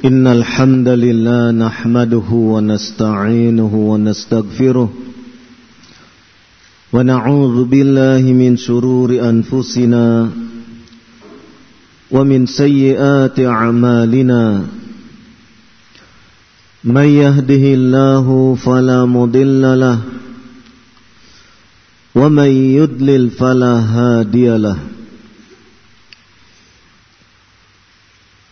إن الحمد لله نحمده ونستعينه ونستغفره ونعوذ بالله من شرور أنفسنا ومن سيئات أعمالنا من يهده الله فلا مضل له ومن يضلل فلا هادي له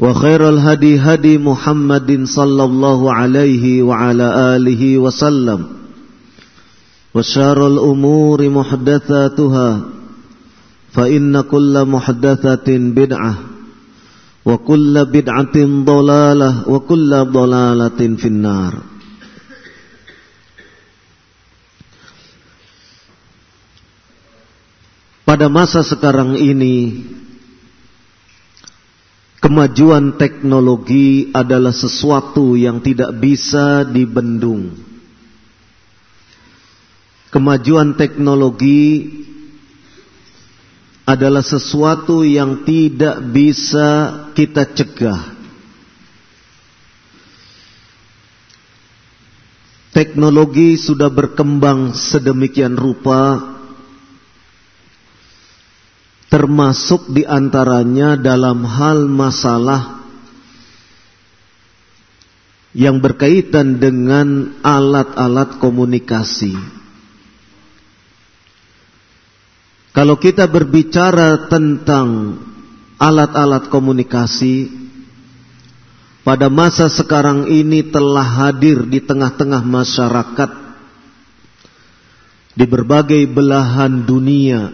وخير الهدي هدي محمد صلى الله عليه وعلى آله وسلم وشر الأمور محدثاتها فإن كل محدثة بدعة وكل بدعة ضلالة وكل ضلالة في النار. Pada masa sekarang ini, kemajuan teknologi adalah sesuatu yang tidak bisa dibendung. Kemajuan teknologi adalah sesuatu yang tidak bisa kita cegah. Teknologi sudah berkembang sedemikian rupa, termasuk diantaranya dalam hal masalah yang berkaitan dengan alat-alat komunikasi. Kalau kita berbicara tentang alat-alat komunikasi, pada masa sekarang ini telah hadir di tengah-tengah masyarakat, di berbagai belahan dunia.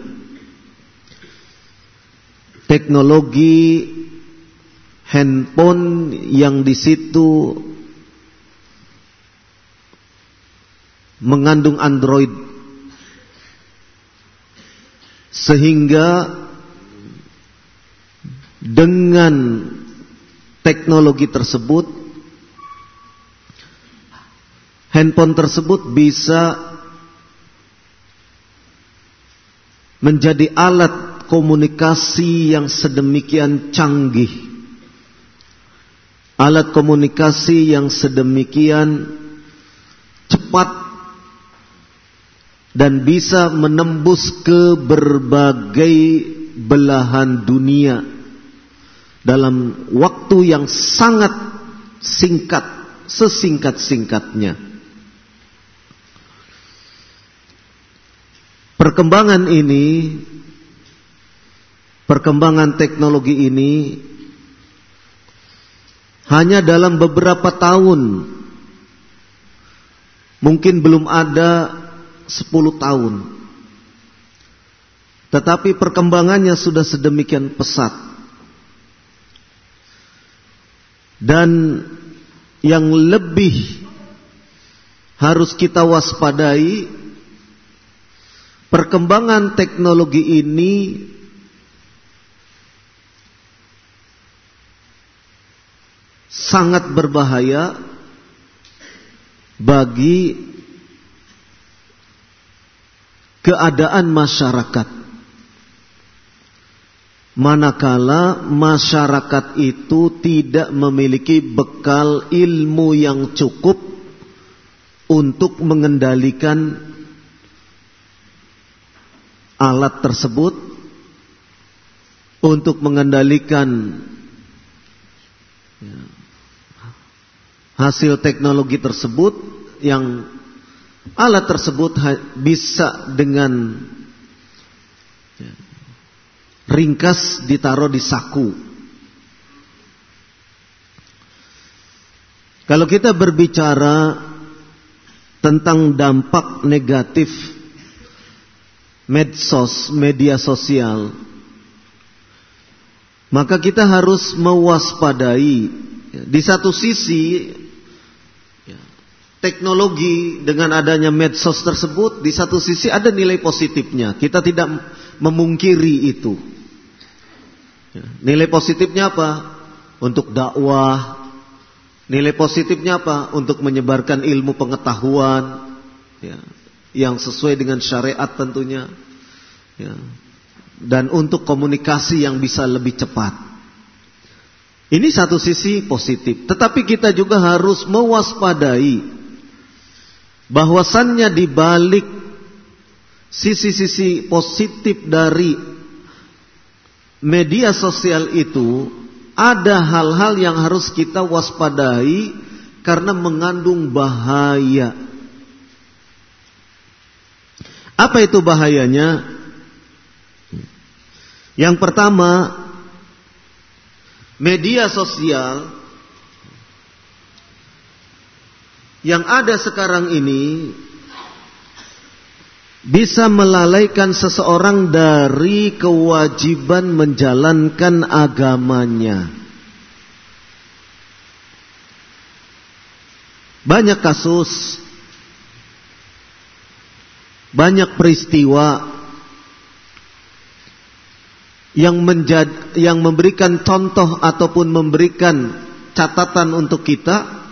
Teknologi handphone yang di situ mengandung Android, sehingga dengan teknologi tersebut, handphone tersebut bisa menjadi alat komunikasi yang sedemikian canggih, alat komunikasi yang sedemikian cepat, dan bisa menembus ke berbagai belahan dunia dalam waktu yang sangat singkat, sesingkat-singkatnya. Perkembangan ini, perkembangan teknologi ini, hanya dalam beberapa tahun, mungkin belum ada 10 tahun, tetapi perkembangannya sudah sedemikian pesat. Dan yang lebih harus kita waspadai, perkembangan teknologi ini sangat berbahaya bagi keadaan masyarakat. Manakala masyarakat itu tidak memiliki bekal ilmu yang cukup untuk mengendalikan alat tersebut, untuk mengendalikan hasil teknologi tersebut, yang alat tersebut bisa dengan ringkas ditaruh di saku. Kalau kita berbicara tentang dampak negatif medsos, media sosial, maka kita harus mewaspadai. Di satu sisi teknologi dengan adanya medsos tersebut, di satu sisi ada nilai positifnya, kita tidak memungkiri itu. Nilai positifnya apa? Untuk dakwah. Nilai positifnya apa? Untuk menyebarkan ilmu pengetahuan, ya, yang sesuai dengan syariat tentunya, ya, dan untuk komunikasi yang bisa lebih cepat. Ini satu sisi positif. Tetapi kita juga harus mewaspadai bahwasannya di balik sisi-sisi positif dari media sosial itu ada hal-hal yang harus kita waspadai karena mengandung bahaya. Apa itu bahayanya? Yang pertama, media sosial yang ada sekarang ini bisa melalaikan seseorang dari kewajiban menjalankan agamanya. Banyak kasus, banyak peristiwa yang memberikan contoh ataupun memberikan catatan untuk kita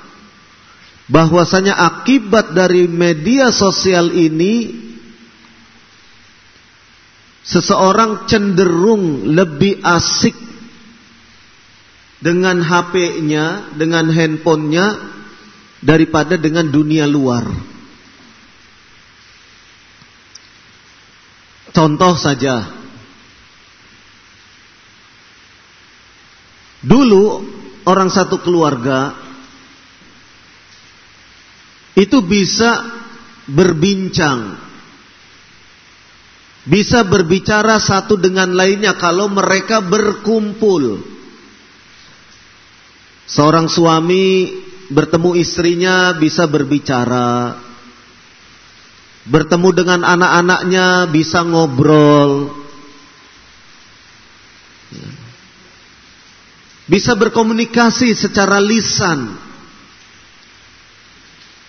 bahwasanya akibat dari media sosial ini, seseorang cenderung lebih asik dengan HP-nya, dengan handphonenya, daripada dengan dunia luar. Contoh saja, dulu orang satu keluarga itu bisa berbincang, bisa berbicara satu dengan lainnya kalau mereka berkumpul. Seorang suami bertemu istrinya bisa berbicara, bertemu dengan anak-anaknya bisa ngobrol, bisa berkomunikasi secara lisan.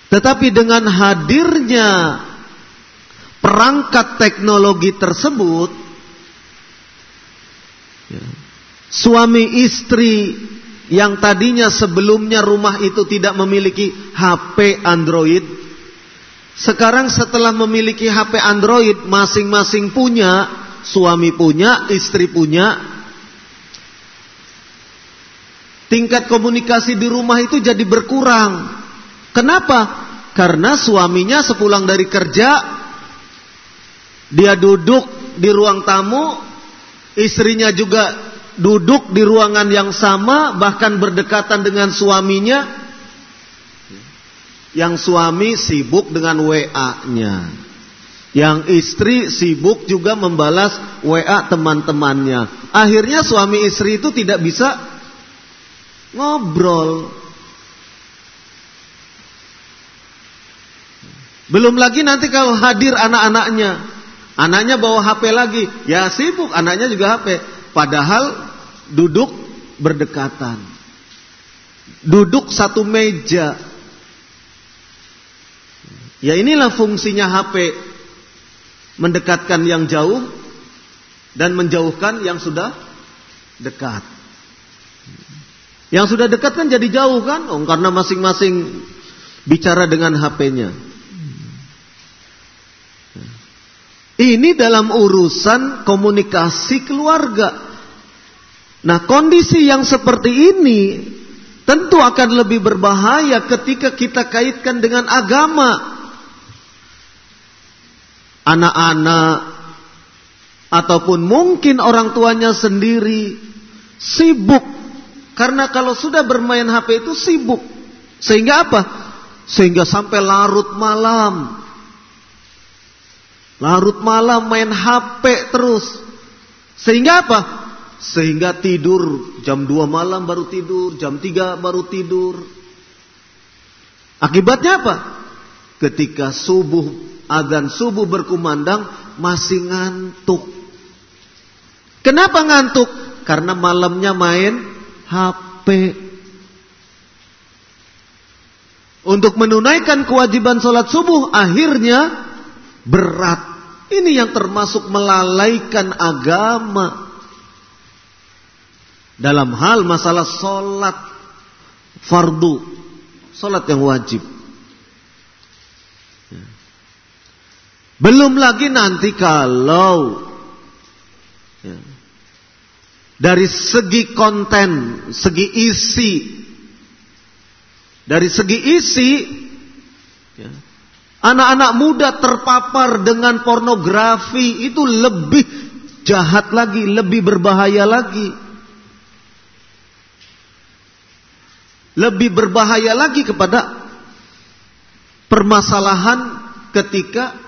Tetapi dengan hadirnya perangkat teknologi tersebut, suami istri yang tadinya sebelumnya rumah itu tidak memiliki HP Android, sekarang setelah memiliki HP Android, masing-masing punya, suami punya, istri punya, tingkat komunikasi di rumah itu jadi berkurang. Kenapa? Karena suaminya sepulang dari kerja, dia duduk di ruang tamu, istrinya juga duduk di ruangan yang sama, bahkan berdekatan dengan suaminya, yang suami sibuk dengan WA-nya, yang istri sibuk juga membalas WA teman-temannya. Akhirnya suami istri itu tidak bisa ngobrol. Belum lagi nanti kalau hadir anak-anaknya, anaknya bawa HP lagi, ya sibuk, anaknya juga HP. Padahal duduk berdekatan, duduk satu meja. Ya inilah fungsinya HP, mendekatkan yang jauh dan menjauhkan yang sudah dekat. Yang sudah dekat kan jadi jauh kan, karena masing-masing bicara dengan HP-nya. Ini dalam urusan komunikasi keluarga. Nah, kondisi yang seperti ini tentu akan lebih berbahaya ketika kita kaitkan dengan agama. Anak-anak ataupun mungkin orang tuanya sendiri sibuk. Karena kalau sudah bermain HP itu sibuk. Sehingga apa? Sehingga sampai larut malam. Larut malam main HP terus. Sehingga apa? Sehingga tidur. Jam 2 malam baru tidur. Jam 3 baru tidur. Akibatnya apa? Ketika subuh, azan subuh berkumandang, masih ngantuk. Kenapa ngantuk? Karena malamnya main HP. Untuk menunaikan kewajiban sholat subuh, akhirnya berat. Ini yang termasuk melalaikan agama dalam hal masalah sholat fardu, sholat yang wajib. Belum lagi nanti kalau dari segi konten, segi isi, dari segi isi, anak-anak muda terpapar dengan pornografi, itu lebih jahat lagi, lebih berbahaya lagi. Lebih berbahaya lagi kepada permasalahan ketika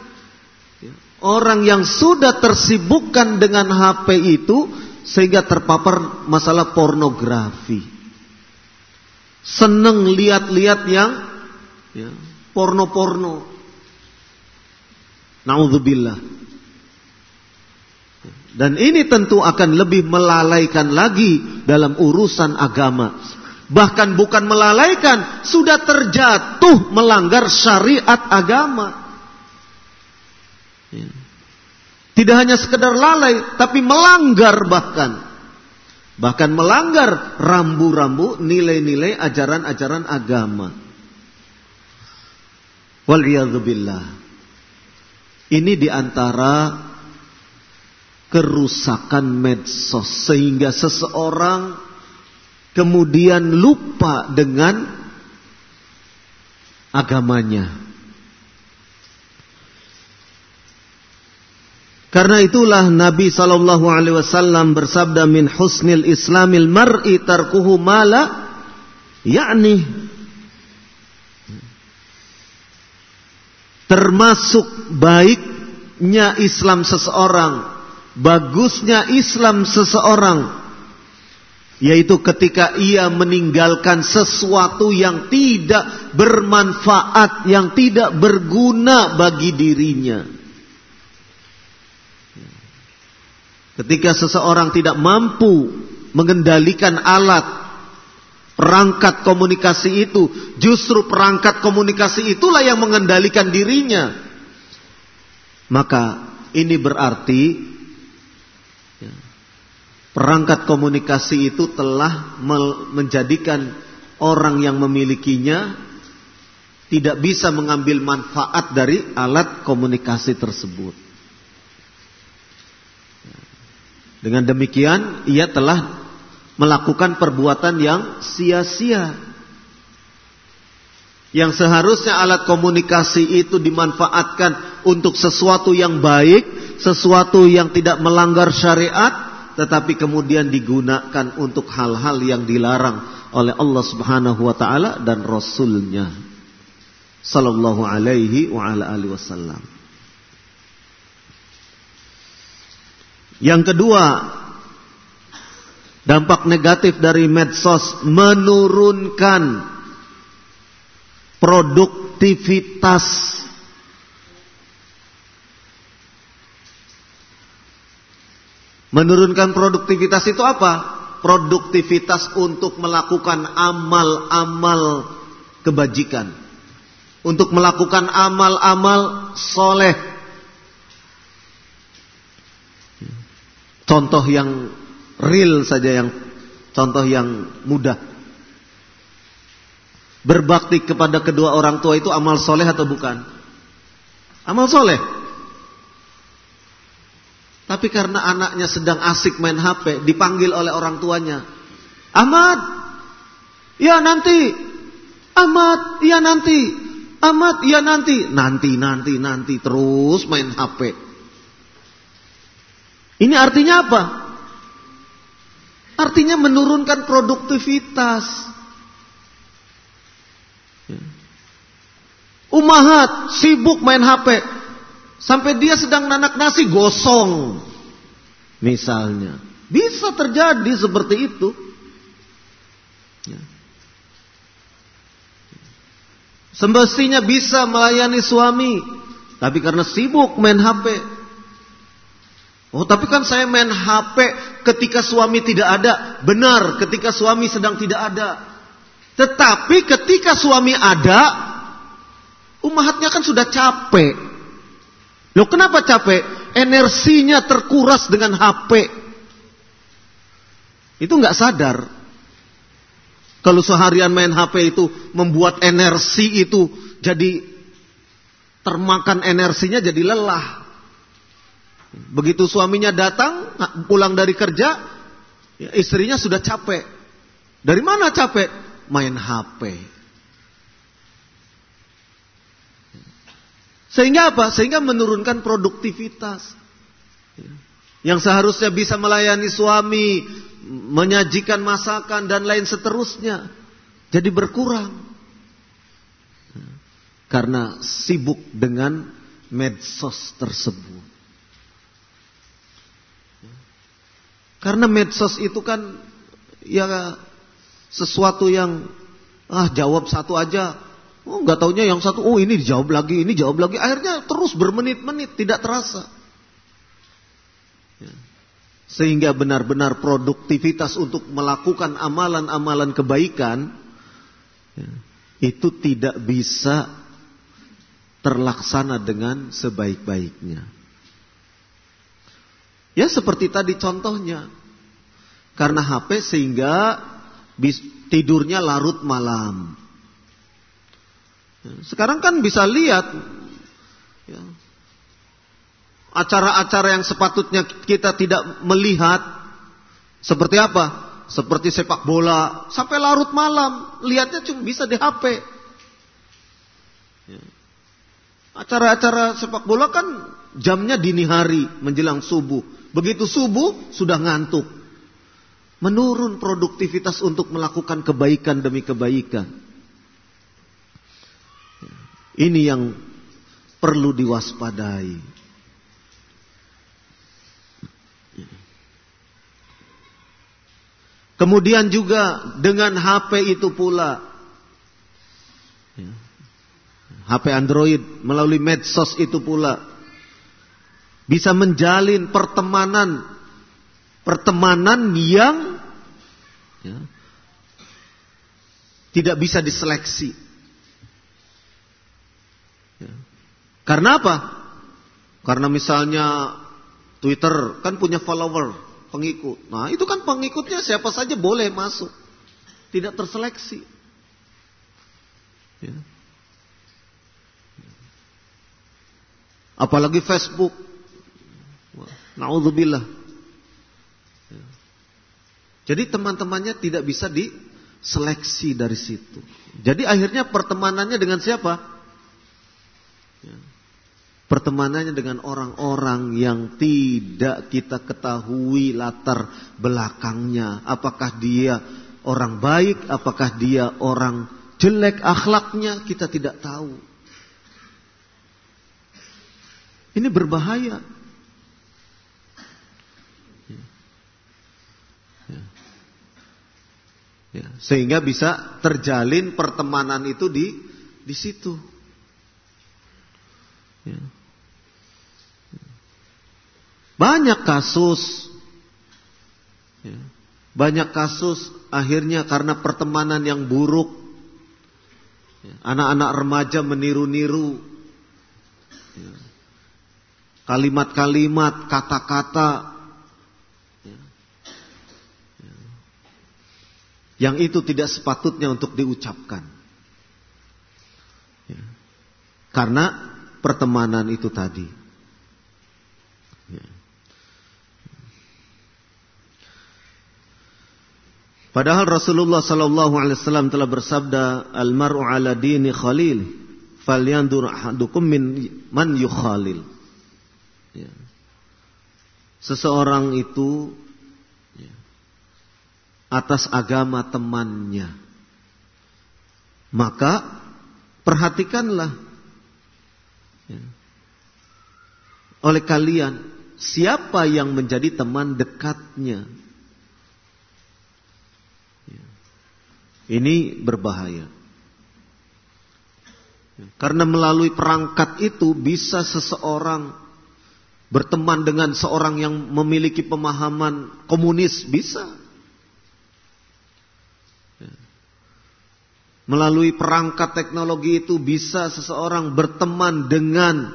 orang yang sudah tersibukkan dengan HP itu sehingga terpapar masalah pornografi. Seneng lihat-lihat yang porno-porno. Na'udzubillah. Dan ini tentu akan lebih melalaikan lagi dalam urusan agama. Bahkan bukan melalaikan, sudah terjatuh melanggar syariat agama. Tidak hanya sekedar lalai, tapi melanggar bahkan. Bahkan melanggar rambu-rambu nilai-nilai ajaran-ajaran agama. Wal'iyadzubillah. Ini diantara kerusakan medsos, sehingga seseorang kemudian lupa dengan agamanya. Karena itulah Nabi SAW bersabda, min husnil islamil mar'i tarkuhu mala ya'nih. Termasuk baiknya Islam seseorang, bagusnya Islam seseorang, yaitu ketika ia meninggalkan sesuatu yang tidak bermanfaat, yang tidak berguna bagi dirinya. Ketika seseorang tidak mampu mengendalikan alat, perangkat komunikasi itu, justru perangkat komunikasi itulah yang mengendalikan dirinya. Maka ini berarti perangkat komunikasi itu telah menjadikan orang yang memilikinya tidak bisa mengambil manfaat dari alat komunikasi tersebut. Dengan demikian ia telah melakukan perbuatan yang sia-sia. Yang seharusnya alat komunikasi itu dimanfaatkan untuk sesuatu yang baik, sesuatu yang tidak melanggar syariat, tetapi kemudian digunakan untuk hal-hal yang dilarang oleh Allah Subhanahu wa ta'ala dan Rasulnya sallallahu alaihi wa ala alihi wasallam. Yang kedua, dampak negatif dari medsos, menurunkan produktivitas. Menurunkan produktivitas itu apa? Produktivitas untuk melakukan amal-amal kebajikan, untuk melakukan amal-amal soleh. Contoh yang real saja, yang contoh yang mudah. Berbakti kepada kedua orang tua itu amal soleh atau bukan? Amal soleh. Tapi karena anaknya sedang asik main HP, dipanggil oleh orang tuanya. Ahmad, ya nanti. Ahmad, ya nanti. Ahmad, ya nanti. Nanti. Terus main HP. Ini artinya apa? Artinya menurunkan produktivitas. Umahat sibuk main HP sampai dia sedang nanak nasi gosong, misalnya. Bisa terjadi seperti itu. Semestinya bisa melayani suami, tapi karena sibuk main HP. Oh, tapi kan saya main HP ketika suami tidak ada. Benar, ketika suami sedang tidak ada. Tetapi ketika suami ada, umahatnya kan sudah capek. Loh, kenapa capek? Energinya terkuras dengan HP. Itu gak sadar. Kalau seharian main HP itu membuat energi itu jadi termakan, energinya jadi lelah. Begitu suaminya datang, pulang dari kerja, istrinya sudah capek. Dari mana capek? Main HP. Sehingga apa? Sehingga menurunkan produktivitas. Yang seharusnya bisa melayani suami, menyajikan masakan dan lain seterusnya, jadi berkurang. Karena sibuk dengan medsos tersebut. Karena medsos itu kan ya sesuatu yang jawab satu aja. Oh, nggak taunya yang satu, oh ini dijawab lagi, ini jawab lagi. Akhirnya terus bermenit-menit, tidak terasa. Sehingga benar-benar produktivitas untuk melakukan amalan-amalan kebaikan, itu tidak bisa terlaksana dengan sebaik-baiknya. Ya seperti tadi contohnya. Karena HP sehingga tidurnya larut malam. Sekarang kan bisa lihat ya, acara-acara yang sepatutnya kita tidak melihat. Seperti apa? Seperti sepak bola sampai larut malam. Lihatnya cuma bisa di HP ya. Acara-acara sepak bola kan jamnya dini hari menjelang subuh. Begitu subuh sudah ngantuk. Menurun produktivitas untuk melakukan kebaikan demi kebaikan. Ini yang perlu diwaspadai. Kemudian juga dengan HP itu pula. HP Android melalui medsos itu pula. Bisa menjalin pertemanan. Pertemanan yang tidak bisa diseleksi. Karena apa? Karena misalnya Twitter kan punya follower, pengikut. Nah itu kan pengikutnya siapa saja boleh masuk. Tidak terseleksi. Ya. Apalagi Facebook. Na'udzubillah. Ya. Jadi teman-temannya tidak bisa diseleksi dari situ. Jadi akhirnya pertemanannya dengan siapa? Pertemanannya dengan orang-orang yang tidak kita ketahui latar belakangnya. Apakah dia orang baik, apakah dia orang jelek akhlaknya, kita tidak tahu. Ini berbahaya. Ya. Sehingga bisa terjalin pertemanan itu di situ. Ya. Banyak kasus akhirnya karena pertemanan yang buruk, anak-anak remaja meniru-niru kalimat-kalimat, kata-kata yang itu tidak sepatutnya untuk diucapkan. Karena pertemanan itu tadi. Padahal Rasulullah sallallahu alaihi wasallam telah bersabda, "Al-mar'u 'ala dini khalil, falyandur ahadukum man yukhalil." Ya. Seseorang itu atas agama temannya. Maka perhatikanlah ya, oleh kalian siapa yang menjadi teman dekatnya. Ini berbahaya. Karena melalui perangkat itu bisa seseorang berteman dengan seorang yang memiliki pemahaman komunis, bisa. Melalui perangkat teknologi itu bisa seseorang berteman dengan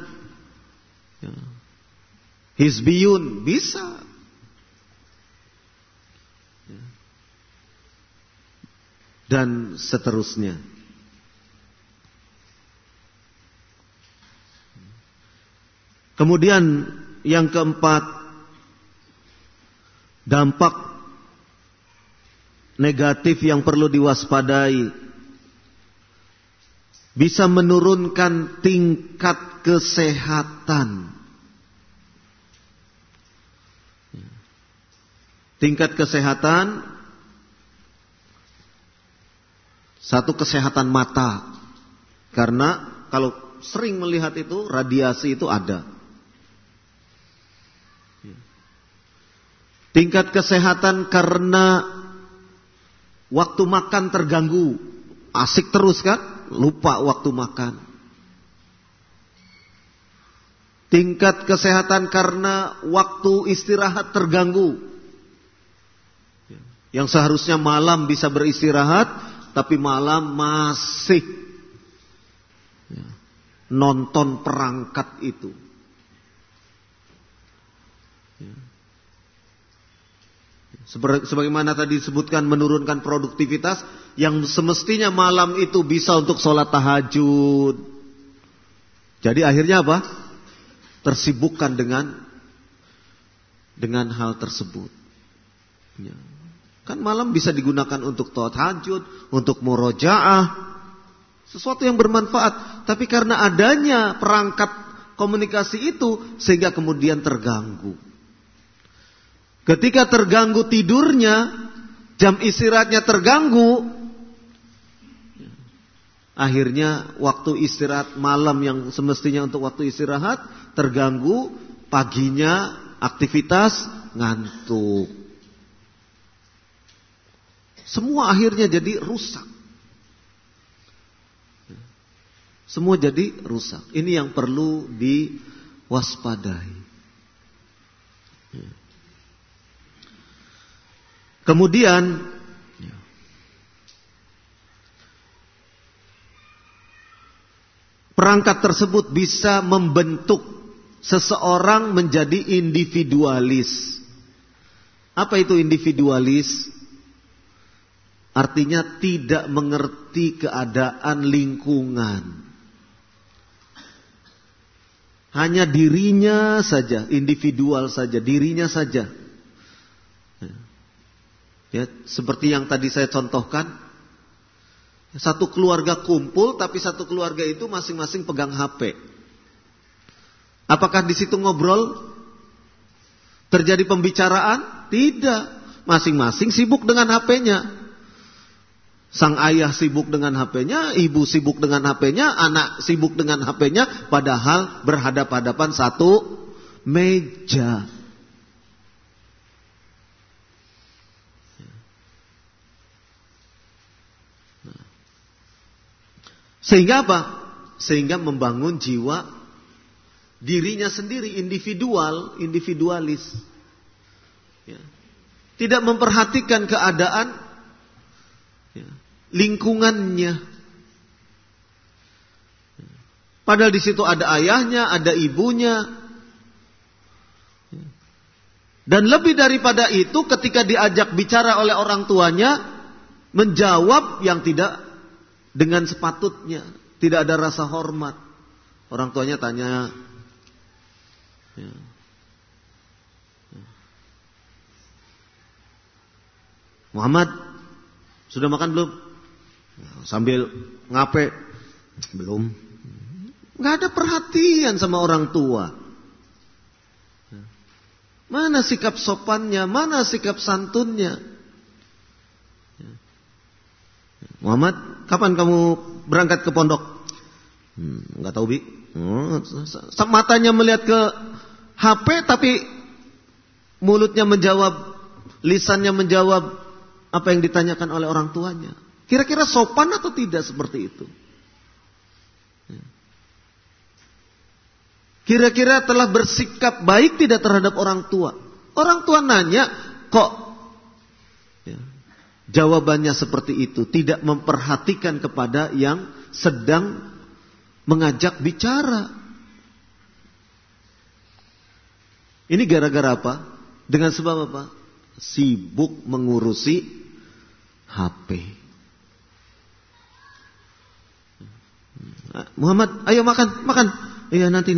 Hizbiyun, bisa. Dan seterusnya. Kemudian yang keempat, dampak negatif yang perlu diwaspadai, bisa menurunkan tingkat kesehatan. Tingkat kesehatan, satu kesehatan mata, karena kalau sering melihat itu radiasi itu ada. Tingkat kesehatan karena waktu makan terganggu, asik terus kan, lupa waktu makan. Tingkat kesehatan karena waktu istirahat terganggu, yang seharusnya malam bisa beristirahat, tapi malam masih nonton perangkat itu. Sebagaimana tadi disebutkan, menurunkan produktivitas, yang semestinya malam itu bisa untuk sholat tahajud. Jadi akhirnya apa? Tersibukkan dengan hal tersebut. Ya. Kan malam bisa digunakan untuk tahajud, untuk murojaah, sesuatu yang bermanfaat. Tapi karena adanya perangkat komunikasi itu, sehingga kemudian terganggu. Ketika terganggu tidurnya, jam istirahatnya terganggu, akhirnya waktu istirahat malam yang semestinya untuk waktu istirahat terganggu, paginya aktivitas ngantuk. Semua akhirnya jadi rusak. Semua jadi rusak. Ini yang perlu diwaspadai. Kemudian perangkat tersebut bisa membentuk seseorang menjadi individualis. Apa itu individualis? Artinya tidak mengerti keadaan lingkungan. Hanya dirinya saja, individual saja, dirinya saja. Ya, seperti yang tadi saya contohkan. Satu keluarga kumpul, tapi satu keluarga itu masing-masing pegang HP. Apakah di situ ngobrol? Terjadi pembicaraan? Tidak. Masing-masing sibuk dengan HP-nya. Sang ayah sibuk dengan HP-nya, ibu sibuk dengan HP-nya, anak sibuk dengan HP-nya, padahal berhadapan-hadapan satu meja. Sehingga apa? Sehingga membangun jiwa dirinya sendiri, individual, individualis. Tidak memperhatikan keadaan lingkungannya. Padahal di situ ada ayahnya, ada ibunya. Dan lebih daripada itu, ketika diajak bicara oleh orang tuanya, menjawab yang tidak dengan sepatutnya, tidak ada rasa hormat. Orang tuanya tanya, Muhammad, Sudah makan belum? Sambil ngape? Belum. Gak ada perhatian sama orang tua. Mana sikap sopannya? Mana sikap santunnya? Muhammad, kapan kamu berangkat ke pondok? Gak tahu, Bi. Matanya melihat ke HP, tapi mulutnya menjawab, lisannya menjawab apa yang ditanyakan oleh orang tuanya. Kira-kira sopan atau tidak seperti itu? Kira-kira telah bersikap baik tidak terhadap orang tua? Orang tua nanya, kok ya, jawabannya seperti itu? Tidak memperhatikan kepada yang sedang mengajak bicara. Ini gara-gara apa? Dengan sebab apa? Sibuk mengurusi HP. Muhammad, ayo makan, makan. Iya, nanti.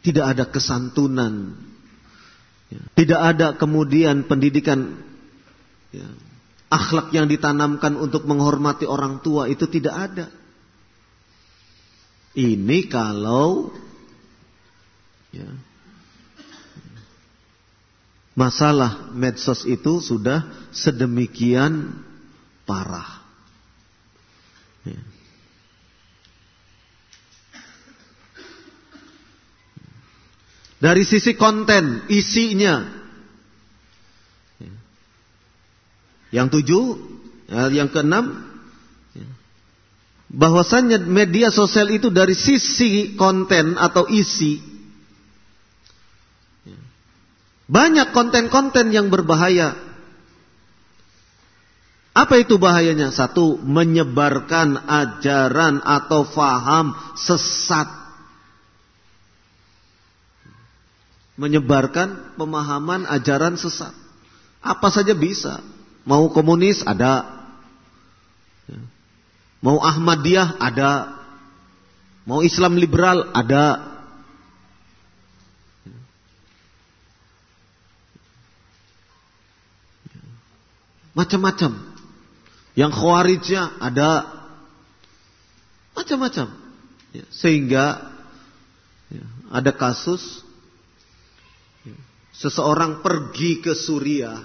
Tidak ada kesantunan. Tidak ada kemudian pendidikan akhlak yang ditanamkan untuk menghormati orang tua, itu tidak ada. Ini kalau masalah medsos itu sudah sedemikian parah. Dari sisi konten, isinya, yang keenam, bahwasannya media sosial itu dari sisi konten atau isi, banyak konten-konten yang berbahaya. Apa itu bahayanya? Satu, menyebarkan ajaran atau faham sesat. Menyebarkan pemahaman ajaran sesat. Apa saja bisa. Mau komunis ada. Mau Ahmadiyah ada. Mau Islam liberal ada. Macam-macam. Yang khawarijnya ada, macam-macam. Sehingga ada kasus seseorang pergi ke Suriah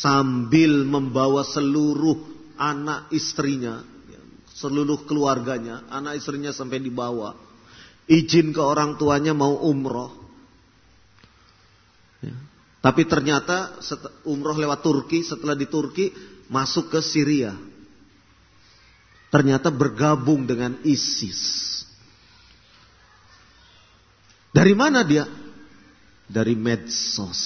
sambil membawa seluruh anak istrinya, seluruh keluarganya, anak istrinya sampai dibawa. Izin ke orang tuanya mau umroh. Tapi ternyata umroh lewat Turki, setelah di Turki masuk ke Syria. Ternyata bergabung dengan ISIS. Dari mana dia? Dari medsos.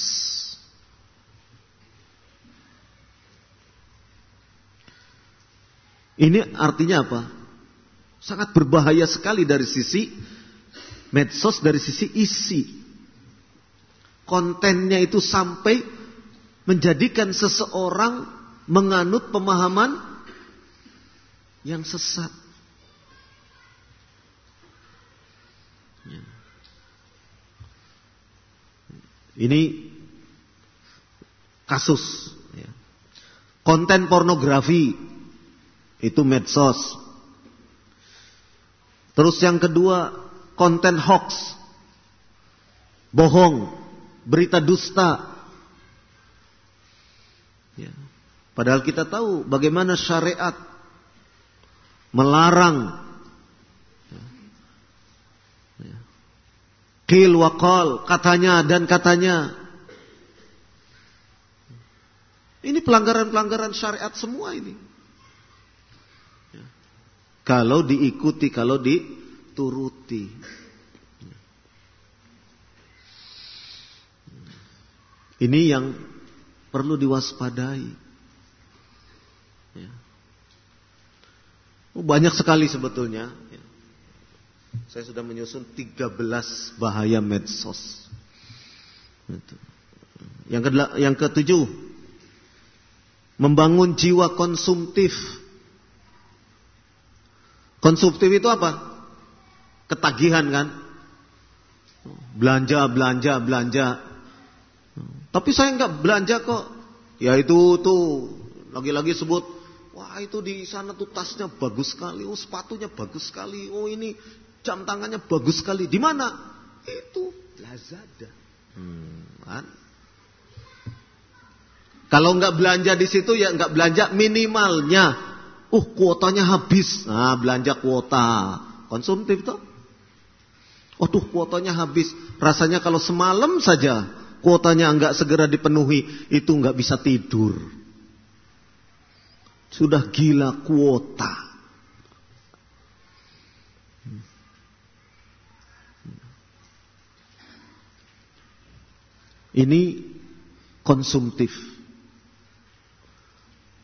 Ini artinya apa? Sangat berbahaya sekali dari sisi medsos, dari sisi isi. Kontennya itu sampai menjadikan seseorang menganut pemahaman yang sesat. Ini kasus. Konten pornografi itu medsos. Terus yang kedua, konten hoax. Bohong. Berita dusta. Padahal kita tahu bagaimana syariat melarang qil wa qal, katanya dan katanya. Ini pelanggaran-pelanggaran syariat semua ini. Kalau diikuti, kalau dituruti. Ini yang perlu diwaspadai. Banyak sekali sebetulnya. Saya sudah menyusun 13 bahaya medsos. Yang ketujuh, membangun jiwa konsumtif. Konsumtif itu apa? Ketagihan kan? Belanja. Tapi saya nggak belanja kok. Ya itu tuh lagi-lagi sebut, wah itu di sana tuh tasnya bagus sekali, oh sepatunya bagus sekali, oh ini jam tangannya bagus sekali. Di mana? Itu Lazada. Kan? Kalau nggak belanja di situ ya nggak belanja minimalnya. Kuotanya habis. Nah, belanja kuota konsumtif tuh. Aduh, kuotanya habis. Rasanya kalau semalam saja kuotanya nggak segera dipenuhi, itu nggak bisa tidur. Sudah gila kuota. Ini konsumtif.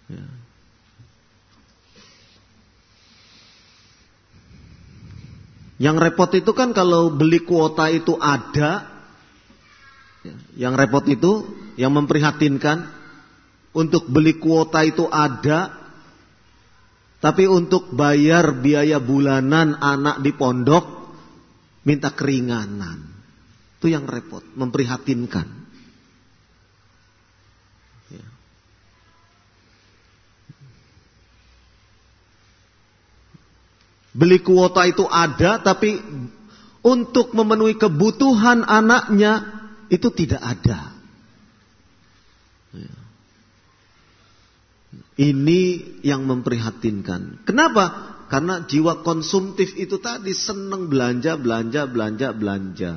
Ya. Yang repot itu kan kalau beli kuota itu ada. Yang repot itu, yang memprihatinkan, untuk beli kuota itu ada, tapi untuk bayar biaya bulanan anak di pondok minta keringanan. Itu yang repot, memprihatinkan. Ya. Beli kuota itu ada, tapi untuk memenuhi kebutuhan anaknya itu tidak ada. Ini yang memprihatinkan. Kenapa? Karena jiwa konsumtif itu tadi senang belanja, belanja, belanja, belanja.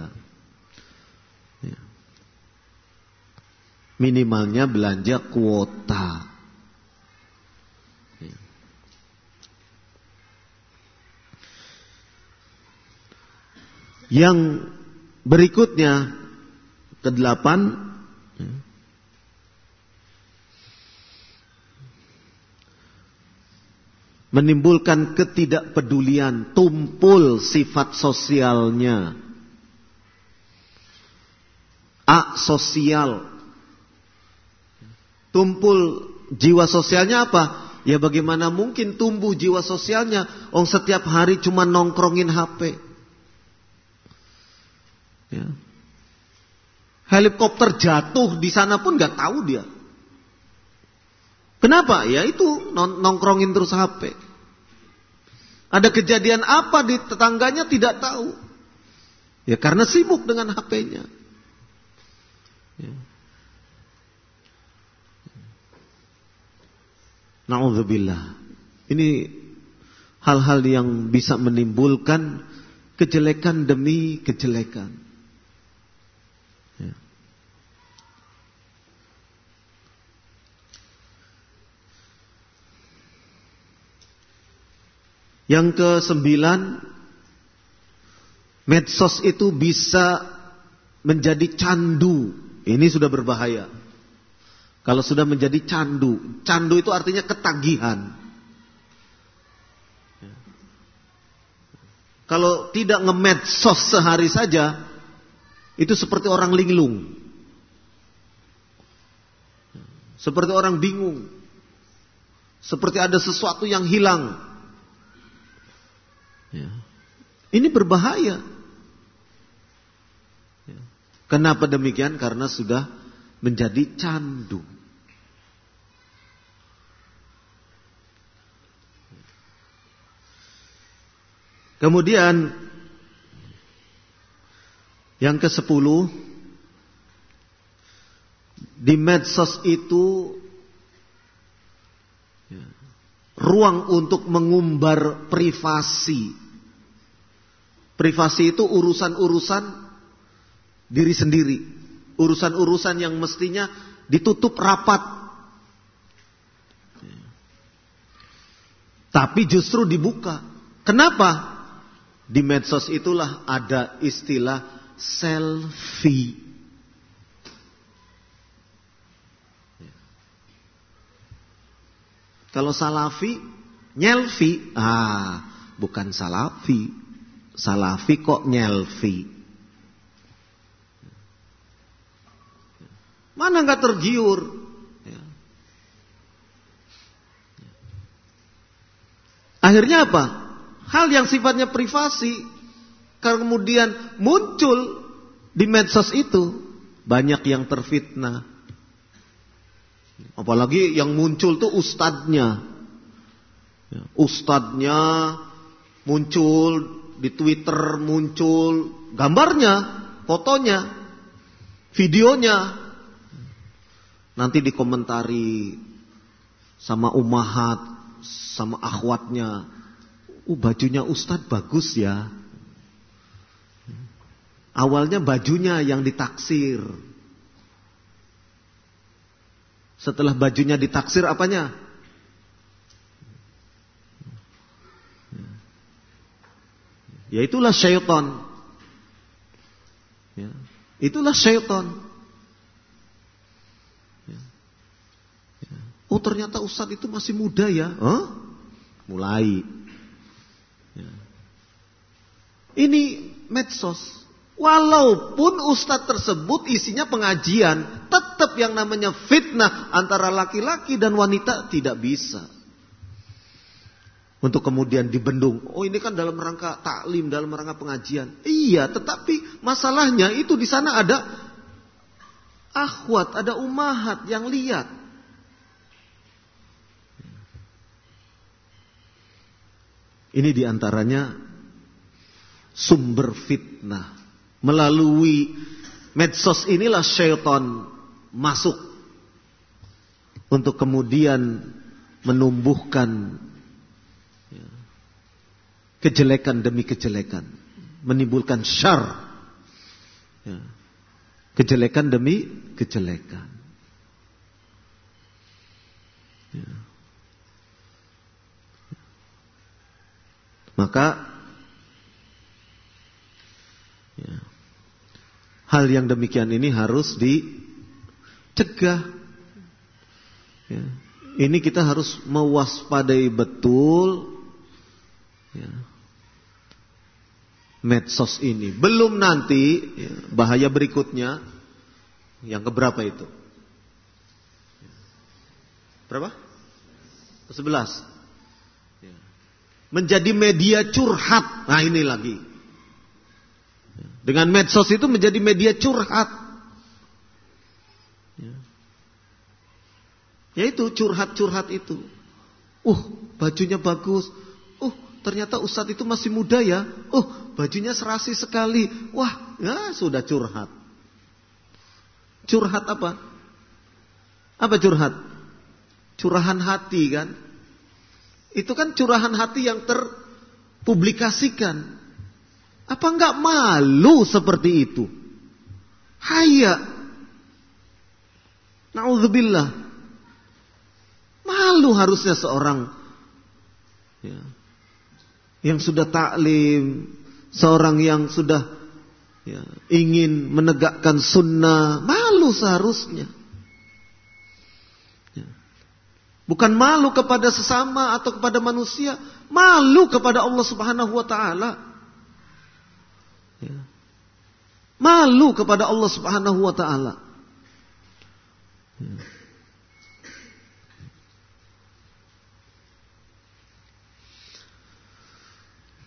Minimalnya belanja kuota. Yang berikutnya ke-8, menimbulkan ketidakpedulian, tumpul sifat sosialnya. Asosial. Tumpul jiwa sosialnya apa? Ya bagaimana mungkin tumbuh jiwa sosialnya? Setiap hari cuma nongkrongin HP. Ya. Helikopter jatuh di sana pun nggak tahu dia. Kenapa? Ya itu nongkrongin terus HP. Ada kejadian apa di tetangganya tidak tahu. Ya karena sibuk dengan HP-nya. Ya. Na'udzubillah. Ini hal-hal yang bisa menimbulkan kejelekan demi kejelekan. Yang ke-9, medsos itu bisa menjadi candu. Ini sudah berbahaya. Kalau sudah menjadi candu, candu itu artinya ketagihan. Kalau tidak nge-medsos sehari saja, itu seperti orang linglung. Seperti orang bingung. Seperti ada sesuatu yang hilang. Ya. Ini berbahaya. Ya. Kenapa demikian? Karena sudah menjadi candu. Kemudian yang ke-10, di medsos itu ya, ruang untuk mengumbar privasi. Privasi itu urusan-urusan diri sendiri. Urusan-urusan yang mestinya ditutup rapat. Tapi justru dibuka. Kenapa? Di medsos itulah ada istilah selfie. Kalau salafi, nyelfi. Bukan salafi. Salafi kok nyelfi? Mana gak tergiur? Akhirnya apa? Hal yang sifatnya privasi kemudian muncul di medsos itu. Banyak yang terfitnah, Apalagi yang muncul tuh ustadznya. Ustadznya muncul di Twitter, muncul gambarnya, fotonya, videonya. Nanti dikomentari sama umahat, sama akhwatnya. Bajunya ustadz bagus ya. Awalnya bajunya yang ditaksir. Setelah bajunya ditaksir apanya? Ya itulah syaitan. Ya, itulah syaitan. Ya. Oh ternyata ustadz itu masih muda ya. Huh? Mulai. Ya. Ini medsos. Walaupun ustadz tersebut isinya pengajian, tetap yang namanya fitnah antara laki-laki dan wanita tidak bisa. Untuk kemudian dibendung, oh ini kan dalam rangka taklim, dalam rangka pengajian. Iya, tetapi masalahnya itu di sana ada akhwat, ada ummahat yang lihat. Ini diantaranya sumber fitnah. Melalui medsos inilah syaitan masuk untuk kemudian menumbuhkan kejelekan demi kejelekan, menimbulkan syar, kejelekan demi kejelekan. Maka hal yang demikian ini harus dicegah. Ya. Ini kita harus mewaspadai betul ya, medsos ini. Belum nanti ya, bahaya berikutnya yang keberapa itu? Berapa? Ke-11. Ya. Menjadi media curhat. Nah ini lagi. Dengan medsos itu menjadi media curhat. Yaitu curhat-curhat itu. Bajunya bagus. Ternyata ustadz itu masih muda ya. Bajunya serasi sekali. Wah, ya sudah curhat. Curhat apa? Apa curhat? Curahan hati kan? Itu kan curahan hati yang terpublikasikan. Apa enggak malu seperti itu? Haya. Na'udzubillah. Malu harusnya seorang ya, yang sudah taklim, seorang yang sudah ya, ingin menegakkan sunnah. Malu seharusnya. Ya. Bukan malu kepada sesama atau kepada manusia. Malu kepada Allah Subhanahu wa ta'ala. Malu kepada Allah Subhanahu wa ta'ala.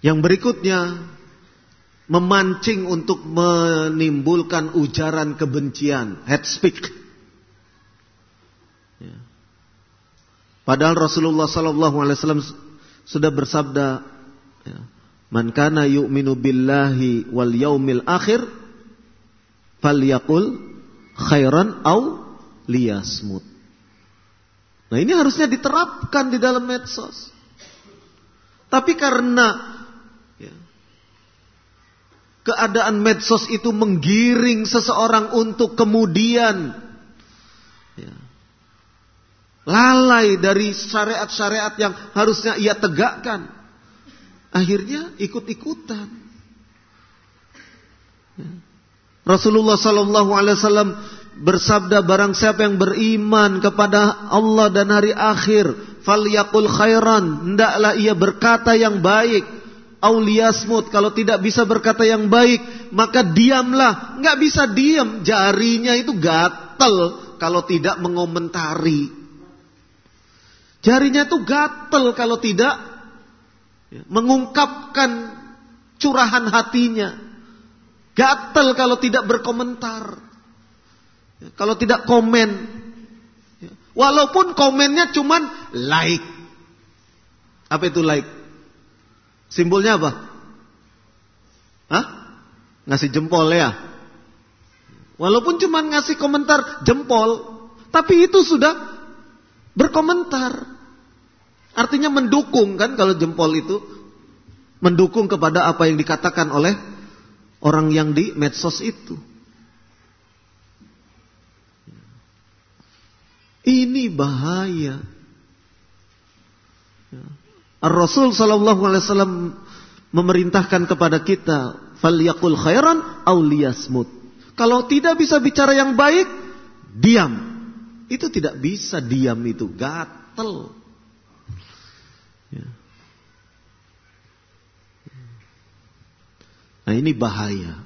Yang berikutnya, memancing untuk menimbulkan ujaran kebencian, hate speak. Padahal Rasulullah SAW sudah bersabda, man kana yu'minu billahi wal yaumil akhir falyaqul khairan au liyasmut. Nah ini harusnya diterapkan di dalam medsos. Tapi karena ya, keadaan medsos itu menggiring seseorang untuk kemudian ya, lalai dari syariat-syariat yang harusnya ia tegakkan. Akhirnya ikut-ikutan. Ya. Rasulullah SAW bersabda, barang siapa yang beriman kepada Allah dan hari akhir, falyaqul khairan, hendaklah ia berkata yang baik, au liyasmut, kalau tidak bisa berkata yang baik, maka diamlah. Enggak bisa diam, jarinya itu gatel kalau tidak mengomentari. Jarinya itu gatel kalau tidak mengungkapkan curahan hatinya. Gatel kalau tidak berkomentar. Kalau tidak komen. Walaupun komennya cuman like. Apa itu like? Simbolnya apa? Hah? Ngasih jempol ya. Walaupun cuman ngasih komentar jempol, tapi itu sudah berkomentar. Artinya mendukung kan, kalau jempol itu mendukung kepada apa yang dikatakan oleh orang yang di medsos itu. Ini bahaya. Rasul sallallahu alaihi wasallam memerintahkan kepada kita, "Falyaqul khairan aw liyasmut." Kalau tidak bisa bicara yang baik, diam. Itu tidak bisa diam, itu gatel. Nah, ini bahaya.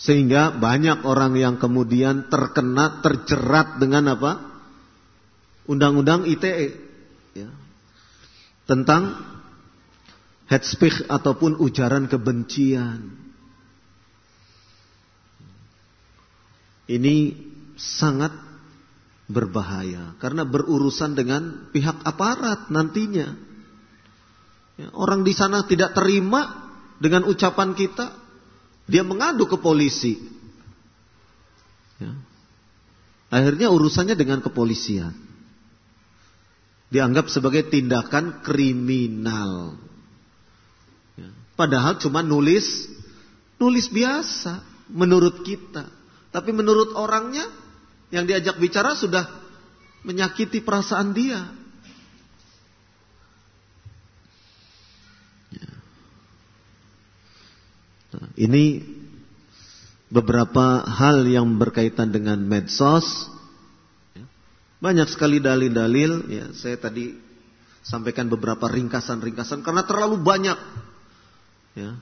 Sehingga banyak orang yang kemudian terkena, terjerat dengan apa? Undang-undang ITE. Ya. Tentang hate speech ataupun ujaran kebencian. Ini sangat berbahaya. Karena berurusan dengan pihak aparat nantinya. Ya, orang di sana tidak terima dengan ucapan kita. Dia mengadu ke polisi. Ya. Akhirnya urusannya dengan kepolisian. Dianggap sebagai tindakan kriminal. Ya. Padahal cuma nulis biasa menurut kita. Tapi menurut orangnya yang diajak bicara sudah menyakiti perasaan dia. Nah, ini beberapa hal yang berkaitan dengan medsos. Banyak sekali dalil-dalil. Ya, saya tadi sampaikan beberapa ringkasan-ringkasan karena terlalu banyak. Ya.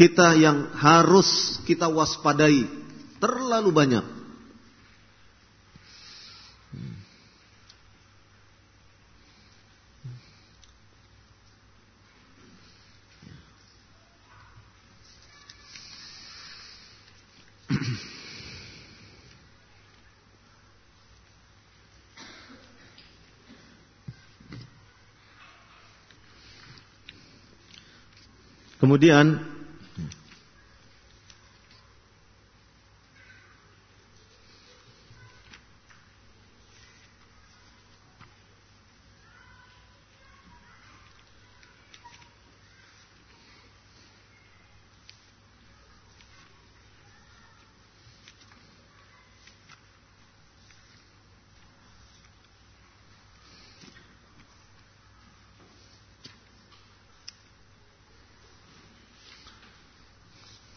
Kita yang harus kita waspadai, terlalu banyak. Kemudian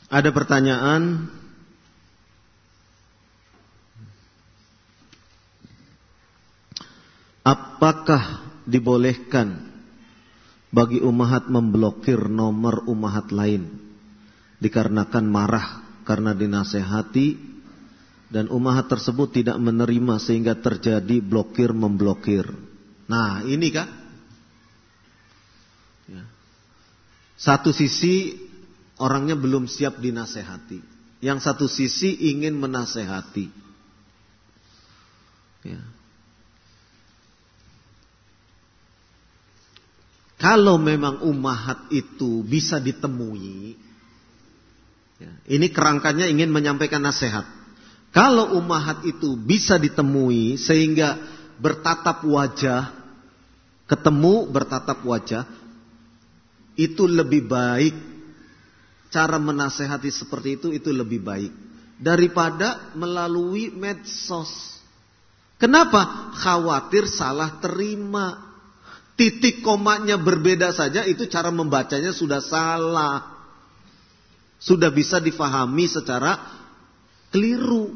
ada pertanyaan, apakah dibolehkan bagi ummahat memblokir nomor ummahat lain dikarenakan marah karena dinasehati dan ummahat tersebut tidak menerima sehingga terjadi blokir memblokir? Nah, ini kan satu sisi orangnya belum siap dinasehati. Yang satu sisi ingin menasehati. Ya. Kalau memang ummahat itu bisa ditemui, ya, ini kerangkanya ingin menyampaikan nasihat. Kalau ummahat itu bisa ditemui sehingga bertatap wajah, ketemu bertatap wajah, itu lebih baik. Cara menasehati seperti itu lebih baik daripada melalui medsos. Kenapa? Khawatir salah terima. Titik komanya berbeda saja, itu cara membacanya sudah salah. Sudah bisa difahami secara keliru.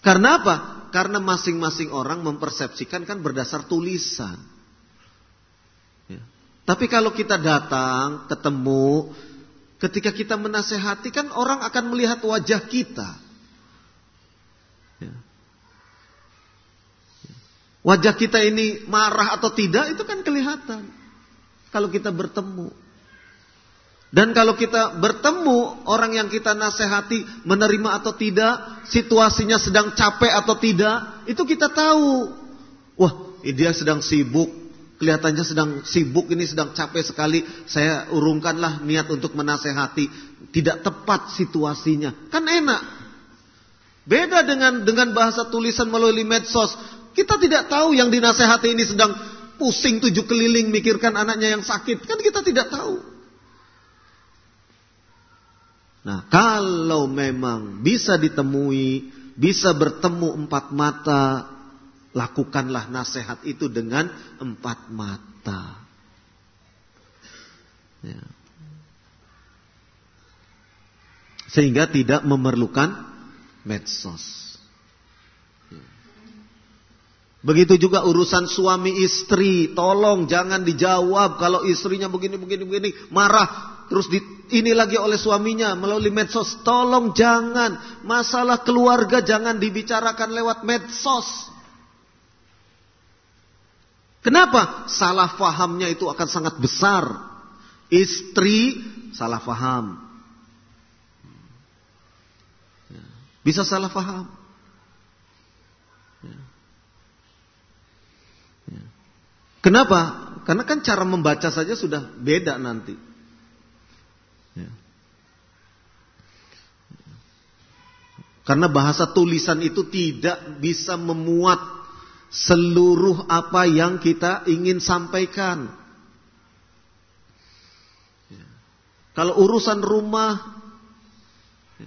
Karena apa? Karena masing-masing orang mempersepsikan kan berdasar tulisan. Tapi kalau kita datang, ketemu, ketika kita menasehati kan orang akan melihat wajah kita. Wajah kita ini marah atau tidak itu kan kelihatan kalau kita bertemu. Dan kalau kita bertemu orang yang kita nasihati, menerima atau tidak, situasinya sedang capek atau tidak, itu kita tahu. Wah, dia sedang sibuk, kelihatannya sedang sibuk, ini sedang capek sekali, saya urungkanlah niat untuk menasehati. Tidak tepat situasinya. Kan enak. Beda dengan bahasa tulisan melalui medsos. Kita tidak tahu yang dinasehati ini sedang pusing 7 keliling mikirkan anaknya yang sakit. Kan kita tidak tahu. Nah, kalau memang bisa ditemui, bisa bertemu 4 mata, lakukanlah nasihat itu dengan 4 mata. Ya. Sehingga tidak memerlukan medsos. Ya. Begitu juga urusan suami istri, tolong jangan dijawab kalau istrinya begini, marah. Terus ini lagi oleh suaminya melalui medsos. Tolong jangan. Masalah keluarga jangan dibicarakan lewat medsos. Kenapa? Salah fahamnya itu akan sangat besar. Istri salah faham. Bisa salah faham. Kenapa? Karena kan cara membaca saja sudah beda nanti. Ya. Karena bahasa tulisan itu tidak bisa memuat seluruh apa yang kita ingin sampaikan. Ya. Kalau urusan rumah,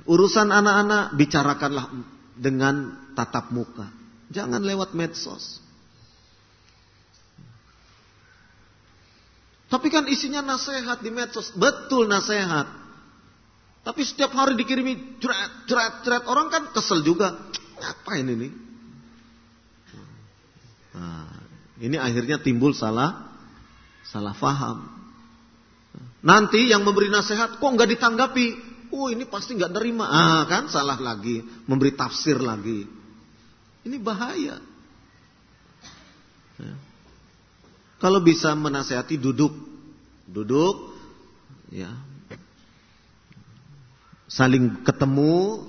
urusan anak-anak, bicarakanlah dengan tatap muka. Jangan lewat medsos. Tapi kan isinya nasihat di medsos. Betul nasihat. Tapi setiap hari dikirimi jret. Orang kan kesel juga. Ngapain ini? Nah, ini akhirnya timbul salah faham. Nanti yang memberi nasihat kok nggak ditanggapi. Oh, ini pasti nggak nerima. Ah, kan salah lagi, memberi tafsir lagi. Ini bahaya. Ya. Kalau bisa menasehati duduk, ya, saling ketemu,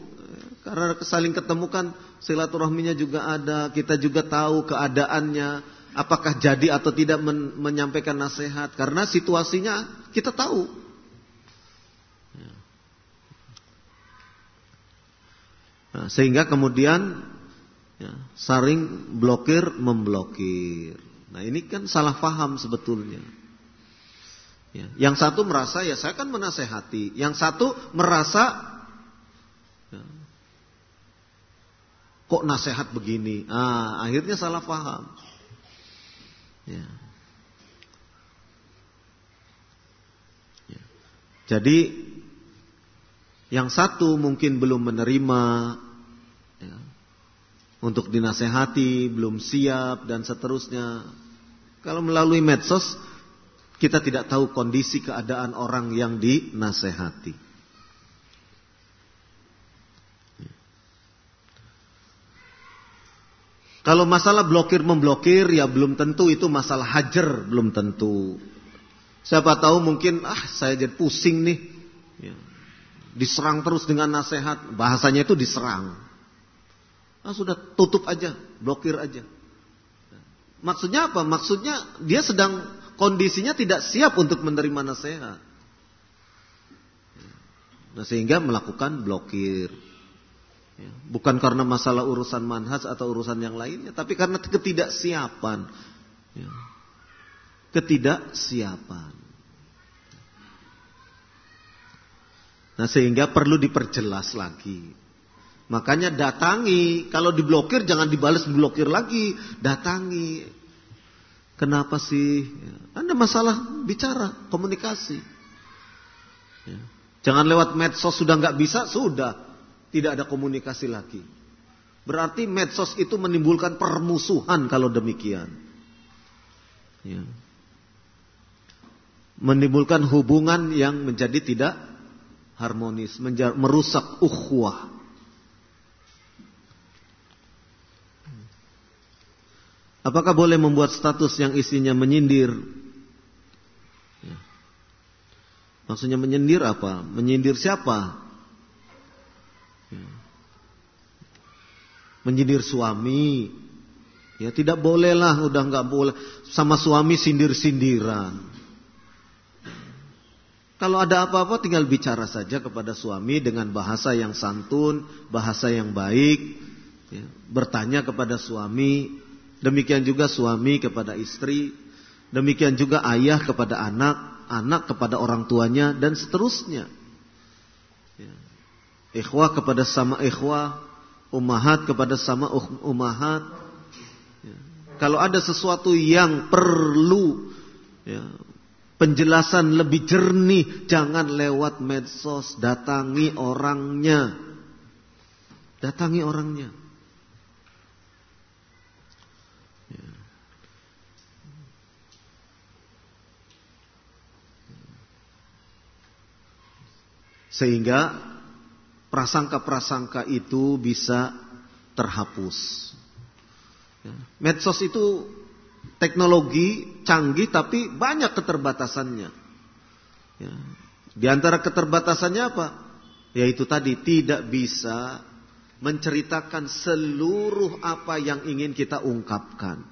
karena saling ketemu kan silaturahminya juga ada, kita juga tahu keadaannya, apakah jadi atau tidak menyampaikan nasihat, karena situasinya kita tahu. Nah, sehingga kemudian ya, saling blokir memblokir. Nah, ini kan salah faham sebetulnya. Ya, yang satu merasa ya saya kan menasehati, yang satu merasa ya, kok nasehat begini. Ah, akhirnya salah faham. Ya. Ya. Jadi yang satu mungkin belum menerima ya, untuk dinasehati, belum siap dan seterusnya. Kalau melalui medsos, kita tidak tahu kondisi keadaan orang yang dinasehati. Kalau masalah blokir memblokir, ya belum tentu itu masalah hajar, belum tentu. Siapa tahu mungkin saya jadi pusing nih, ya, diserang terus dengan nasehat, bahasanya itu diserang. Nah, sudah tutup aja, blokir aja. Maksudnya apa? Maksudnya dia sedang kondisinya tidak siap untuk menerima nasihat. Nah, sehingga melakukan blokir. Bukan karena masalah urusan manhaj atau urusan yang lainnya, tapi karena ketidaksiapan. Ketidaksiapan. Nah, sehingga perlu diperjelas lagi. Makanya datangi, kalau diblokir jangan dibales blokir lagi, datangi. Kenapa sih? Anda masalah bicara, komunikasi. Ya. Jangan lewat medsos, sudah nggak bisa, sudah tidak ada komunikasi lagi. Berarti medsos itu menimbulkan permusuhan kalau demikian. Ya. Menimbulkan hubungan yang menjadi tidak harmonis, merusak ukhuwah. Apakah boleh membuat status yang isinya menyindir? Ya. Maksudnya menyindir apa? Menyindir siapa? Menyindir suami. Ya tidak bolehlah, udah nggak boleh sama suami sindir-sindiran. Kalau ada apa-apa tinggal bicara saja kepada suami dengan bahasa yang santun, bahasa yang baik, ya, bertanya kepada suami, demikian juga suami kepada istri, demikian juga ayah kepada anak, anak kepada orang tuanya, dan seterusnya. Ya. Ikhwah kepada sama ikhwah, ummahat kepada sama ummahat. Ya. Kalau ada sesuatu yang perlu, ya, penjelasan lebih jernih, jangan lewat medsos, datangi orangnya. Datangi orangnya. Ya. Sehingga prasangka-prasangka itu bisa terhapus. Ya. Medsos itu teknologi canggih tapi banyak keterbatasannya. Ya. Di antara keterbatasannya apa? Yaitu tadi tidak bisa menceritakan seluruh apa yang ingin kita ungkapkan.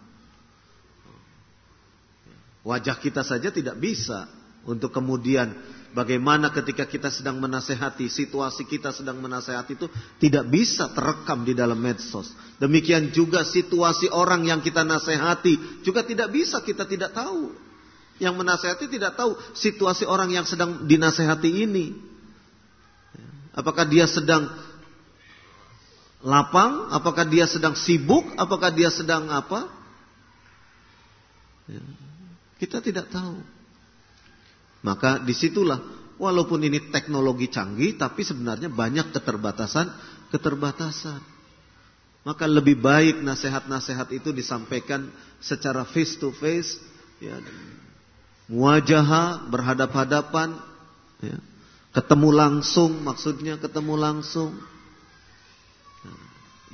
Wajah kita saja tidak bisa untuk kemudian bagaimana ketika kita sedang menasehati, situasi kita sedang menasehati itu tidak bisa terekam di dalam medsos. Demikian juga situasi orang yang kita nasehati juga tidak bisa, kita tidak tahu. Yang menasehati tidak tahu situasi orang yang sedang dinasehati ini. Apakah dia sedang lapang, apakah dia sedang sibuk, apakah dia sedang apa? Kita tidak tahu. Maka disitulah, walaupun ini teknologi canggih, tapi sebenarnya banyak keterbatasan. Maka lebih baik nasihat-nasihat itu disampaikan secara face to face, ya, muwajahah, berhadap-hadapan, ya, ketemu langsung, maksudnya ketemu langsung. Nah,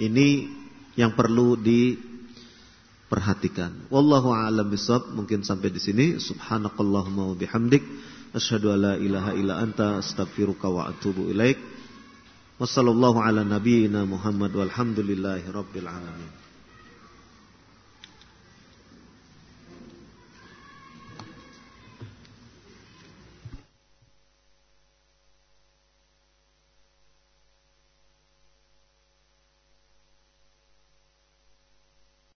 ini yang perlu diperhatikan. Wallahu a'lam bishawab. Mungkin sampai di sini. Subhanakallahumma wa bihamdik, asyhadu an la ilaha illa anta, astaghfiruka wa atubu ilaik. Wassallallahu ala nabiyyina Muhammad walhamdulillahi rabbil alamin.